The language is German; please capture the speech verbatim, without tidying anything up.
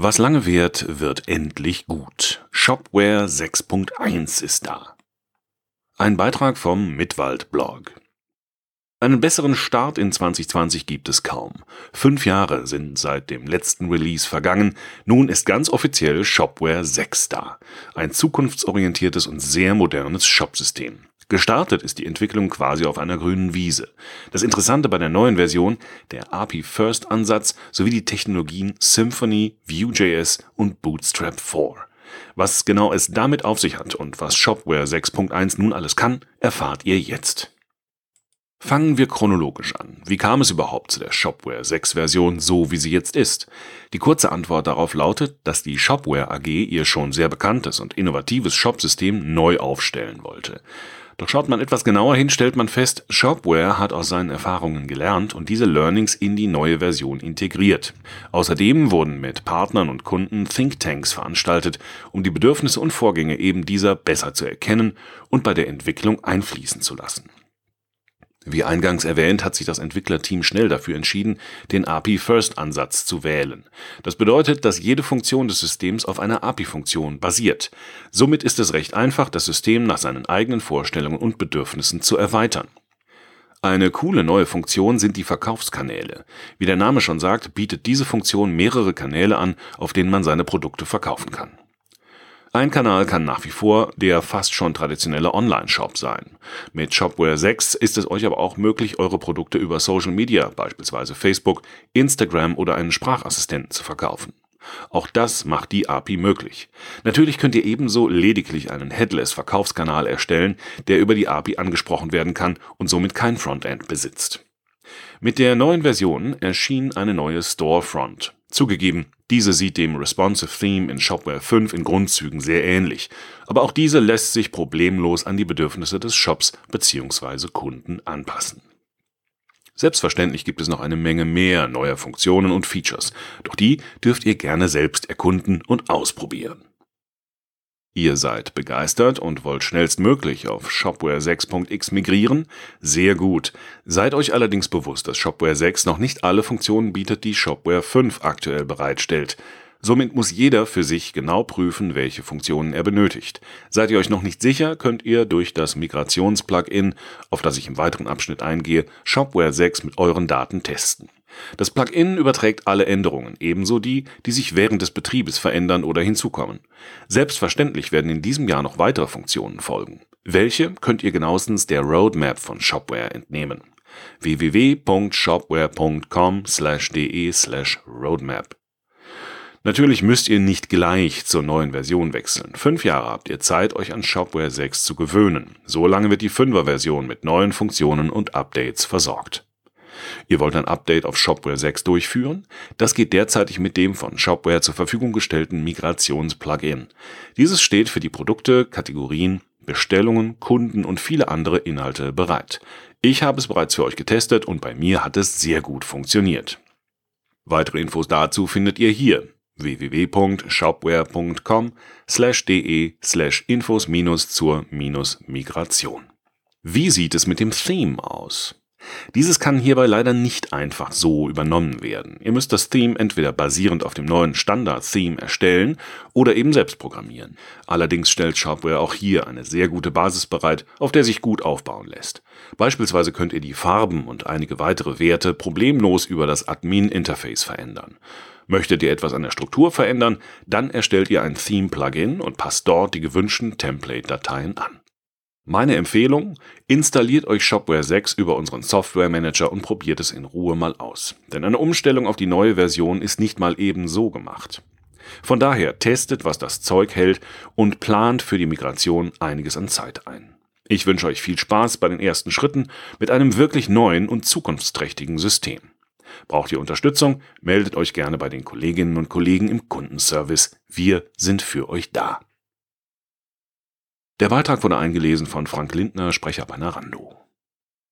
Was lange währt, wird endlich gut. Shopware sechs Punkt eins ist da. Ein Beitrag vom Mittwald-Blog. Einen besseren Start in zwanzig zwanzig gibt es kaum. Fünf Jahre sind seit dem letzten Release vergangen. Nun ist ganz offiziell Shopware sechs da. Ein zukunftsorientiertes und sehr modernes Shopsystem. Gestartet ist die Entwicklung quasi auf einer grünen Wiese. Das Interessante bei der neuen Version, der A P I-First-Ansatz sowie die Technologien Symfony, Vue.js und Bootstrap vier. Was genau es damit auf sich hat und was Shopware sechs Punkt eins nun alles kann, erfahrt ihr jetzt. Fangen wir chronologisch an. Wie kam es überhaupt zu der Shopware sechs-Version, so wie sie jetzt ist? Die kurze Antwort darauf lautet, dass die Shopware A G ihr schon sehr bekanntes und innovatives Shopsystem neu aufstellen wollte. Doch schaut man etwas genauer hin, stellt man fest, Shopware hat aus seinen Erfahrungen gelernt und diese Learnings in die neue Version integriert. Außerdem wurden mit Partnern und Kunden Thinktanks veranstaltet, um die Bedürfnisse und Vorgänge eben dieser besser zu erkennen und bei der Entwicklung einfließen zu lassen. Wie eingangs erwähnt, hat sich das Entwicklerteam schnell dafür entschieden, den A P I-First-Ansatz zu wählen. Das bedeutet, dass jede Funktion des Systems auf einer A P I-Funktion basiert. Somit ist es recht einfach, das System nach seinen eigenen Vorstellungen und Bedürfnissen zu erweitern. Eine coole neue Funktion sind die Verkaufskanäle. Wie der Name schon sagt, bietet diese Funktion mehrere Kanäle an, auf denen man seine Produkte verkaufen kann. Ein Kanal kann nach wie vor der fast schon traditionelle Online-Shop sein. Mit Shopware sechs ist es euch aber auch möglich, eure Produkte über Social Media, beispielsweise Facebook, Instagram oder einen Sprachassistenten zu verkaufen. Auch das macht die A P I möglich. Natürlich könnt ihr ebenso lediglich einen Headless-Verkaufskanal erstellen, der über die A P I angesprochen werden kann und somit kein Frontend besitzt. Mit der neuen Version erschien eine neue Storefront. Zugegeben, diese sieht dem Responsive Theme in Shopware fünf in Grundzügen sehr ähnlich, aber auch diese lässt sich problemlos an die Bedürfnisse des Shops bzw. Kunden anpassen. Selbstverständlich gibt es noch eine Menge mehr neuer Funktionen und Features, doch die dürft ihr gerne selbst erkunden und ausprobieren. Ihr seid begeistert und wollt schnellstmöglich auf Shopware sechs Punkt x migrieren? Sehr gut. Seid euch allerdings bewusst, dass Shopware sechs noch nicht alle Funktionen bietet, die Shopware fünf aktuell bereitstellt. Somit muss jeder für sich genau prüfen, welche Funktionen er benötigt. Seid ihr euch noch nicht sicher, könnt ihr durch das Migrations-Plugin, auf das ich im weiteren Abschnitt eingehe, Shopware sechs mit euren Daten testen. Das Plugin überträgt alle Änderungen, ebenso die, die sich während des Betriebes verändern oder hinzukommen. Selbstverständlich werden in diesem Jahr noch weitere Funktionen folgen. Welche könnt ihr genauestens der Roadmap von Shopware entnehmen? w w w Punkt shopware Punkt com Schrägstrich de Schrägstrich roadmap. Natürlich müsst ihr nicht gleich zur neuen Version wechseln. Fünf Jahre habt ihr Zeit, euch an Shopware sechs zu gewöhnen. So lange wird die Fünfer-Version mit neuen Funktionen und Updates versorgt. Ihr wollt ein Update auf Shopware sechs durchführen? Das geht derzeitig mit dem von Shopware zur Verfügung gestellten Migrations-Plugin. Dieses steht für die Produkte, Kategorien, Bestellungen, Kunden und viele andere Inhalte bereit. Ich habe es bereits für euch getestet und bei mir hat es sehr gut funktioniert. Weitere Infos dazu findet ihr hier w w w Punkt shopware Punkt com Schrägstrich de Schrägstrich infos Bindestrich zur Bindestrich Migration. Wie sieht es mit dem Theme aus? Dieses kann hierbei leider nicht einfach so übernommen werden. Ihr müsst das Theme entweder basierend auf dem neuen Standard-Theme erstellen oder eben selbst programmieren. Allerdings stellt Shopware auch hier eine sehr gute Basis bereit, auf der sich gut aufbauen lässt. Beispielsweise könnt ihr die Farben und einige weitere Werte problemlos über das Admin-Interface verändern. Möchtet ihr etwas an der Struktur verändern, dann erstellt ihr ein Theme-Plugin und passt dort die gewünschten Template-Dateien an. Meine Empfehlung, installiert euch Shopware sechs über unseren Software-Manager und probiert es in Ruhe mal aus. Denn eine Umstellung auf die neue Version ist nicht mal eben so gemacht. Von daher testet, was das Zeug hält und plant für die Migration einiges an Zeit ein. Ich wünsche euch viel Spaß bei den ersten Schritten mit einem wirklich neuen und zukunftsträchtigen System. Braucht ihr Unterstützung? Meldet euch gerne bei den Kolleginnen und Kollegen im Kundenservice. Wir sind für euch da. Der Beitrag wurde eingelesen von Frank Lindner, Sprecher bei Narando.